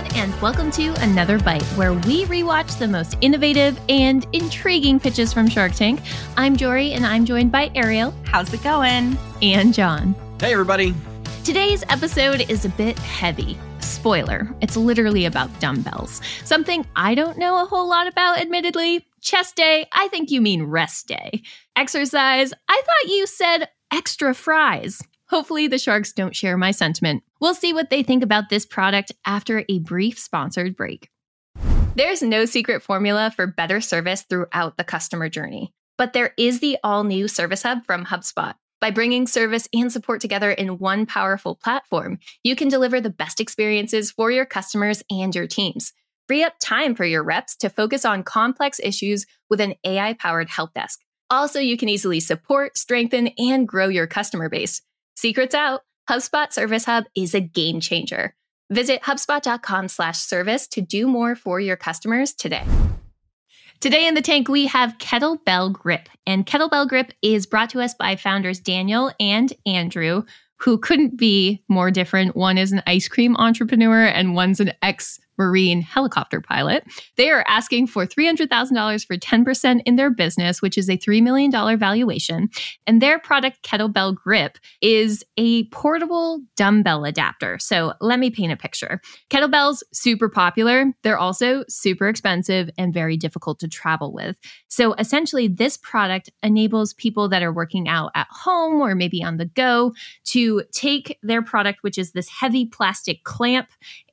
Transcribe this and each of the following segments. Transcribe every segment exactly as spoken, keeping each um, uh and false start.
everyone, and welcome to Another Bite, where we rewatch the most innovative and intriguing pitches from Shark Tank. I'm Jory, and I'm joined by Ariel. How's it going? And John. Hey, everybody. Today's episode is a bit heavy. Spoiler, it's literally about dumbbells. Something I don't know a whole lot about, admittedly. Chest day, I think you mean rest day. Exercise, I thought you said extra fries. Hopefully the sharks don't share my sentiment. We'll see what they think about this product after a brief sponsored break. There's no secret formula for better service throughout the customer journey, but there is the all-new Service Hub from HubSpot. By bringing service and support together in one powerful platform, you can deliver the best experiences for your customers and your teams. Free up time for your reps to focus on complex issues with an A I-powered help desk. Also, you can easily support, strengthen, and grow your customer base. Secrets out, HubSpot Service Hub is a game changer. Visit HubSpot.com slash service to do more for your customers today. Today in the tank, we have Kettlebell Grip. And Kettlebell Grip is brought to us by founders Daniel and Andrew, who couldn't be more different. One is an ice cream entrepreneur and one's an ex-Marine helicopter pilot. They are asking for three hundred thousand dollars for ten percent in their business, which is a three million dollars valuation. And their product, Kettlebell Grip, is a portable dumbbell adapter. So let me paint a picture. Kettlebells, super popular. They're also super expensive and very difficult to travel with. So essentially, this product enables people that are working out at home or maybe on the go to take their product, which is this heavy plastic clamp,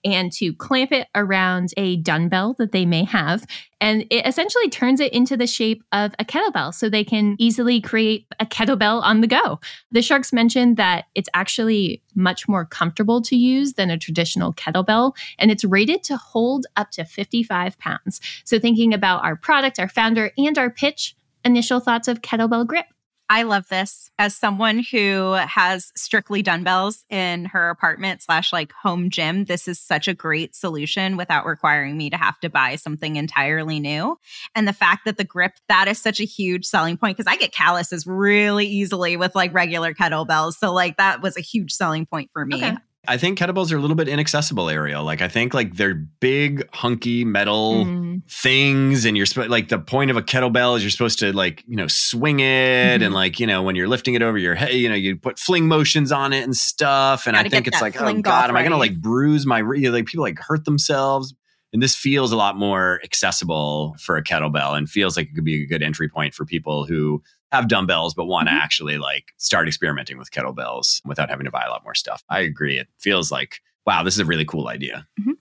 and to clamp it around a dumbbell that they may have. And it essentially turns it into the shape of a kettlebell so they can easily create a kettlebell on the go. The sharks mentioned that it's actually much more comfortable to use than a traditional kettlebell, and it's rated to hold up to fifty-five pounds. So thinking about our product, our founder, and our pitch, initial thoughts of Kettlebell Grip. I love this. As someone who has strictly dumbbells in her apartment slash like home gym, this is such a great solution without requiring me to have to buy something entirely new. And the fact that the grip, that is such a huge selling point because I get calluses really easily with like regular kettlebells. So like that was a huge selling point for me. Okay. I think kettlebells are a little bit inaccessible, Ariel. Like I think like they're big, hunky metal mm. things, and you're sp- like the point of a kettlebell is you're supposed to like you know swing it, mm-hmm. and like you know when you're lifting it over your head, you know you put fling motions on it and stuff. And I think it's like, oh god, am right? I gonna like bruise my? You know, like people like hurt themselves. And this feels a lot more accessible for a kettlebell, and feels like it could be a good entry point for people who have dumbbells but want to mm-hmm. actually like start experimenting with kettlebells without having to buy a lot more stuff. I agree. It feels like, wow, this is a really cool idea. Mm-hmm.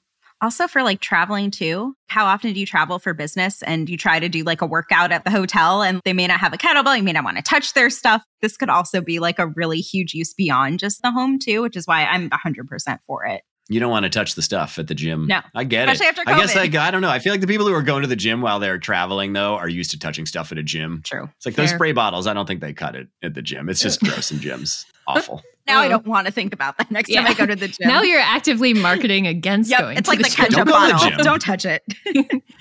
Also for like traveling too, how often do you travel for business and you try to do like a workout at the hotel and they may not have a kettlebell, you may not want to touch their stuff. This could also be like a really huge use beyond just the home too, which is why I'm one hundred percent for it. You don't want to touch the stuff at the gym. No. I get Especially it. After COVID. I guess like, I don't know. I feel like the people who are going to the gym while they're traveling though are used to touching stuff at a gym. True. It's like Fair. Those spray bottles. I don't think they cut it at the gym. It's just gross in gyms. Awful. Now oh. I don't want to think about that next yeah. time I go to the gym. Now you're actively marketing against yep, going it's to like the, the gym. Ketchup don't bottle. Gym. Don't touch it.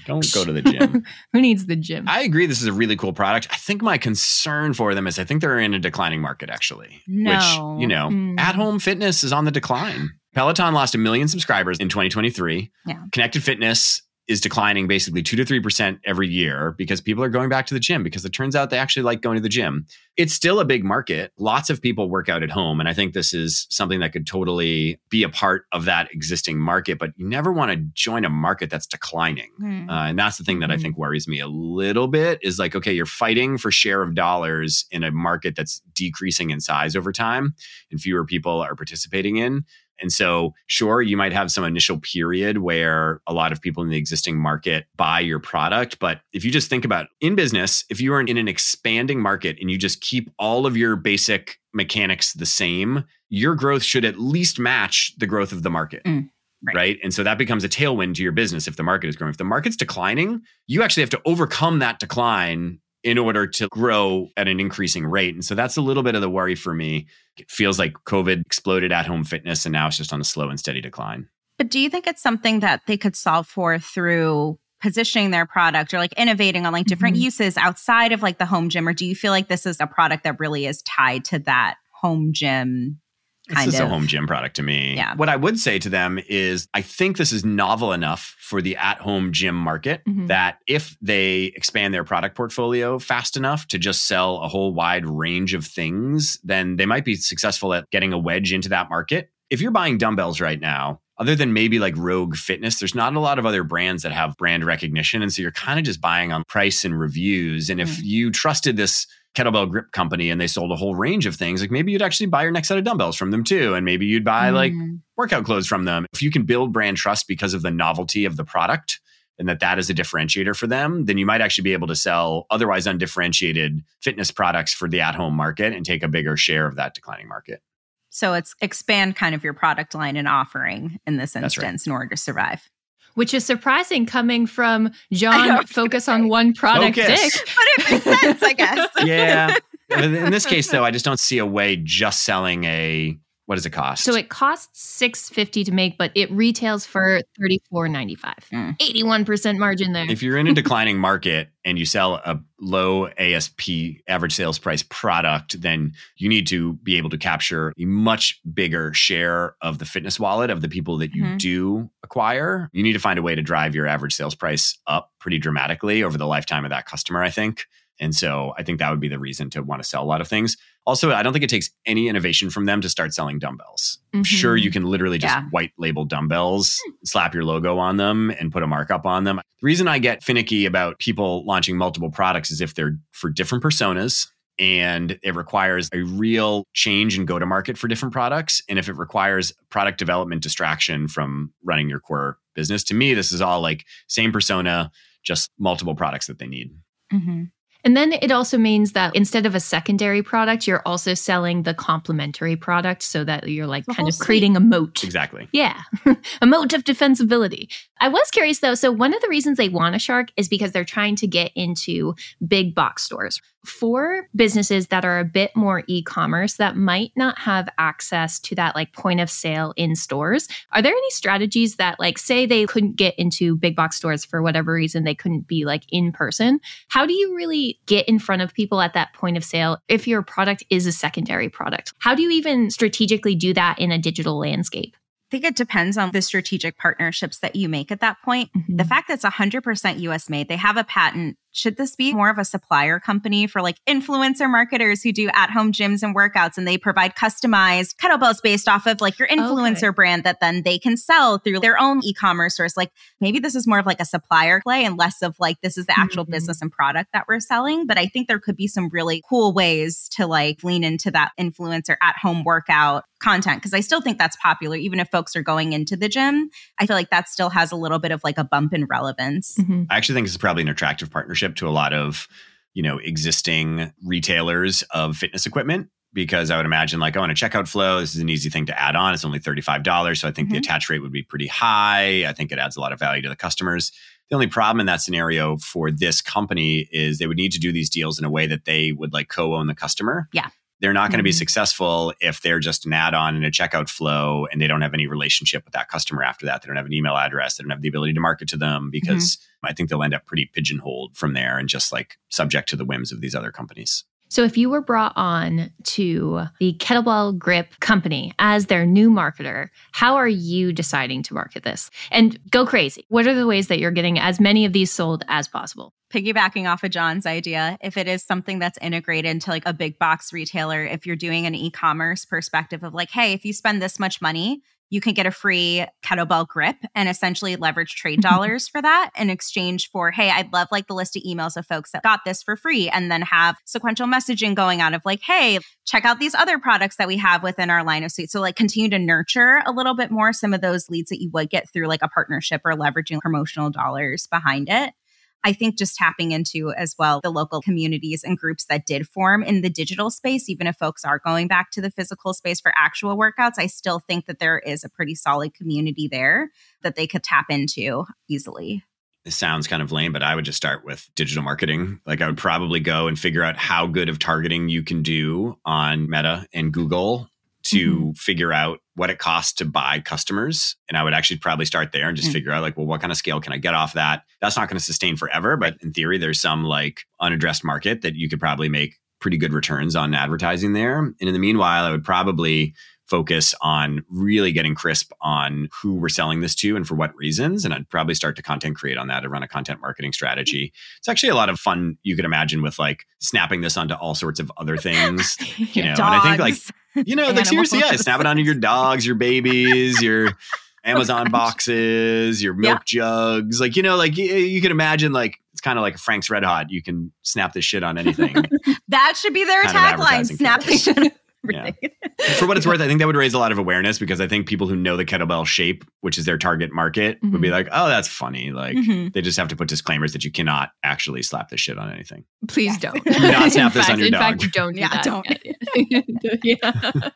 Don't go to the gym. Who needs the gym? I agree. This is a really cool product. I think my concern for them is I think they're in a declining market actually. No. Which, you know, mm. at-home fitness is on the decline. Peloton lost a million subscribers in twenty twenty-three. Yeah. Connected fitness is declining basically two to three percent every year because people are going back to the gym because it turns out they actually like going to the gym. It's still a big market. Lots of people work out at home. And I think this is something that could totally be a part of that existing market, but you never want to join a market that's declining. Mm. Uh, and that's the thing that mm. I think worries me a little bit is like, okay, you're fighting for share of dollars in a market that's decreasing in size over time and fewer people are participating in. And so, sure, you might have some initial period where a lot of people in the existing market buy your product. But if you just think about in business, if you are in an expanding market and you just keep all of your basic mechanics the same, your growth should at least match the growth of the market. Mm. Right. right. And so that becomes a tailwind to your business if the market is growing. If the market's declining, you actually have to overcome that decline in order to grow at an increasing rate. And so that's a little bit of the worry for me. It feels like COVID exploded at-home fitness, and now it's just on a slow and steady decline. But do you think it's something that they could solve for through positioning their product or like innovating on like different mm-hmm. uses outside of like the home gym? Or do you feel like this is a product that really is tied to that home gym Kind this is of. a home gym product to me. Yeah. What I would say to them is I think this is novel enough for the at-home gym market mm-hmm. that if they expand their product portfolio fast enough to just sell a whole wide range of things, then they might be successful at getting a wedge into that market. If you're buying dumbbells right now, other than maybe like Rogue Fitness, there's not a lot of other brands that have brand recognition. And so you're kind of just buying on price and reviews. And mm-hmm. if you trusted this Kettlebell Grip company and they sold a whole range of things, like maybe you'd actually buy your next set of dumbbells from them too. And maybe you'd buy mm. like workout clothes from them. If you can build brand trust because of the novelty of the product and that that is a differentiator for them, then you might actually be able to sell otherwise undifferentiated fitness products for the at-home market and take a bigger share of that declining market. So it's expand kind of your product line and offering in this instance right. in order to survive. Which is surprising coming from John, focus on one product, Dick. But it makes sense, I guess. Yeah. In this case, though, I just don't see a way just selling a, what does it cost? So it costs six dollars and fifty cents to make, but it retails for thirty-four dollars and ninety-five cents. Mm. eighty-one percent margin there. If you're in a declining market and you sell a low A S P, average sales price product, then you need to be able to capture a much bigger share of the fitness wallet of the people that you mm-hmm. do acquire. You need to find a way to drive your average sales price up pretty dramatically over the lifetime of that customer, I think. And so I think that would be the reason to want to sell a lot of things. Also, I don't think it takes any innovation from them to start selling dumbbells. Mm-hmm. Sure, you can literally just yeah. white label dumbbells, slap your logo on them and put a markup on them. The reason I get finicky about people launching multiple products is if they're for different personas and it requires a real change in go-to-market for different products. And if it requires product development distraction from running your core business, to me, this is all like same persona, just multiple products that they need. Mm-hmm. And then it also means that instead of a secondary product, you're also selling the complementary product so that you're like the kind of creating a moat. Exactly. Yeah. A moat of defensibility. I was curious though. So one of the reasons they want a shark is because they're trying to get into big box stores. For businesses that are a bit more e-commerce that might not have access to that like point of sale in stores, are there any strategies that like say they couldn't get into big box stores for whatever reason, they couldn't be like in person? How do you really get in front of people at that point of sale if your product is a secondary product? How do you even strategically do that in a digital landscape? I think it depends on the strategic partnerships that you make at that point. Mm-hmm. The fact that it's one hundred percent U S made, they have a patent. Should this be more of a supplier company for like influencer marketers who do at-home gyms and workouts and they provide customized kettlebells based off of like your influencer okay. brand that then they can sell through their own e-commerce stores? Like maybe this is more of like a supplier play and less of like this is the actual mm-hmm. business and product that we're selling. But I think there could be some really cool ways to like lean into that influencer at-home workout content because I still think that's popular. Even if folks are going into the gym, I feel like that still has a little bit of like a bump in relevance. Mm-hmm. I actually think this is probably an attractive partnership to a lot of, you know, existing retailers of fitness equipment, because I would imagine like, oh, in a checkout flow, this is an easy thing to add on. It's only thirty-five dollars. So I think mm-hmm. the attach rate would be pretty high. I think it adds a lot of value to the customers. The only problem in that scenario for this company is they would need to do these deals in a way that they would like co-own the customer. Yeah. They're not mm-hmm. going to be successful if they're just an add-on in a checkout flow and they don't have any relationship with that customer after that. They don't have an email address. They don't have the ability to market to them because mm-hmm. I think they'll end up pretty pigeonholed from there and just like subject to the whims of these other companies. So if you were brought on to the Kettlebell Grip company as their new marketer, how are you deciding to market this? And go crazy. What are the ways that you're getting as many of these sold as possible? Piggybacking off of John's idea, if it is something that's integrated into like a big box retailer, if you're doing an e-commerce perspective of like, hey, if you spend this much money, you can get a free kettlebell grip and essentially leverage trade dollars for that in exchange for, hey, I'd love like the list of emails of folks that got this for free, and then have sequential messaging going out of like, hey, check out these other products that we have within our line of suite. So like continue to nurture a little bit more some of those leads that you would get through like a partnership or leveraging promotional dollars behind it. I think just tapping into as well the local communities and groups that did form in the digital space, even if folks are going back to the physical space for actual workouts, I still think that there is a pretty solid community there that they could tap into easily. It sounds kind of lame, but I would just start with digital marketing. Like I would probably go and figure out how good of targeting you can do on Meta and Google to mm-hmm. figure out what it costs to buy customers. And I would actually probably start there and just mm-hmm. figure out like, well, what kind of scale can I get off that? That's not going to sustain forever. But in theory, there's some like unaddressed market that you could probably make pretty good returns on advertising there. And in the meanwhile, I would probably focus on really getting crisp on who we're selling this to and for what reasons. And I'd probably start to content create on that and run a content marketing strategy. It's actually a lot of fun, you could imagine, with like snapping this onto all sorts of other things. You know, dogs, and I think like, you know, like seriously, yeah, snap it onto your dogs, your babies, your Amazon oh boxes, your milk yeah. jugs. Like, you know, like you, you can imagine, like, it's kind of like a Frank's Red Hot. You can snap this shit on anything. That should be their tagline. Snap this shit on everything. Yeah. For what it's worth, I think that would raise a lot of awareness, because I think people who know the kettlebell shape, which is their target market, mm-hmm. would be like, oh, that's funny. Like, mm-hmm. they just have to put disclaimers that you cannot actually slap this shit on anything. Please yeah. don't. Do not snap this fact, on your in dog. In fact, you don't do yeah, that. Don't. Yeah. yeah.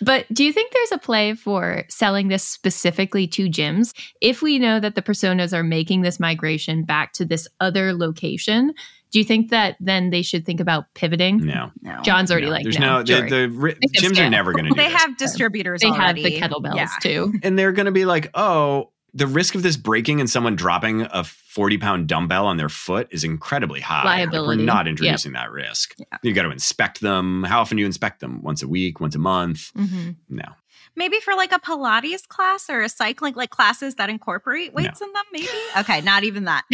But do you think there's a play for selling this specifically to gyms? If we know that the personas are making this migration back to this other location, do you think that then they should think about pivoting? No. no. John's already no. like, there's no. no the, the, the gyms are never going to do They this. have distributors they already. They have the kettlebells yeah. too. And they're going to be like, oh, the risk of this breaking and someone dropping a forty-pound dumbbell on their foot is incredibly high. Liability. Like, we're not introducing yep. that risk. Yeah. You got to inspect them. How often do you inspect them? Once a week, once a month? Mm-hmm. No. Maybe for like a Pilates class or a cycling, like classes that incorporate weights no. in them, maybe? Okay, not even that.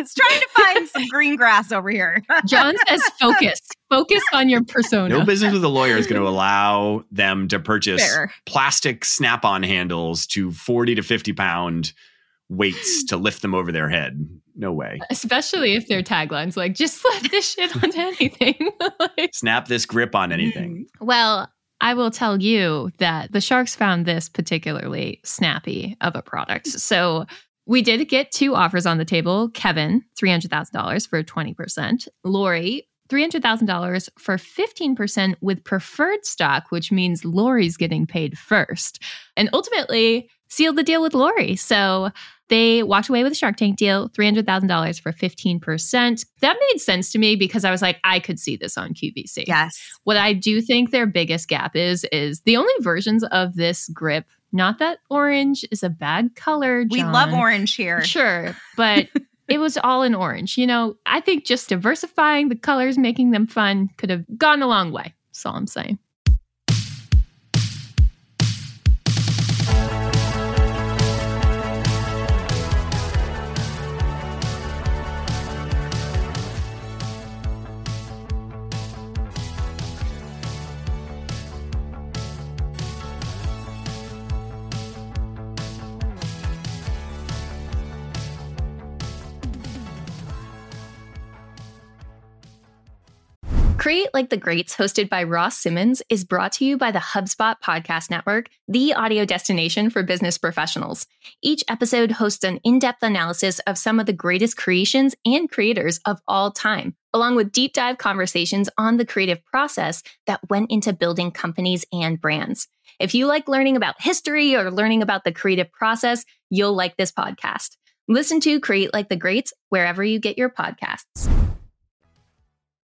It's trying to find some green grass over here. John says focus. Focus on your persona. No business with a lawyer is going to allow them to purchase Fair. plastic snap-on handles to forty to fifty pound weights to lift them over their head. No way. Especially if their tagline's like, just slap this shit onto anything. Like, snap this grip on anything. Well, I will tell you that the Sharks found this particularly snappy of a product. So we did get two offers on the table. Kevin, three hundred thousand dollars for twenty percent. Lori, three hundred thousand dollars for fifteen percent with preferred stock, which means Lori's getting paid first. And ultimately sealed the deal with Lori. So they walked away with a Shark Tank deal, three hundred thousand dollars for fifteen percent. That made sense to me because I was like, I could see this on Q V C. Yes. What I do think their biggest gap is, is the only versions of this grip. Not that orange is a bad color, John. We love orange here. Sure, but it was all in orange. You know, I think just diversifying the colors, making them fun, could have gone a long way. That's all I'm saying. Create Like the Greats, hosted by Ross Simmons, is brought to you by the HubSpot Podcast Network, the audio destination for business professionals. Each episode hosts an in-depth analysis of some of the greatest creations and creators of all time, along with deep dive conversations on the creative process that went into building companies and brands. If you like learning about history or learning about the creative process, you'll like this podcast. Listen to Create Like the Greats wherever you get your podcasts.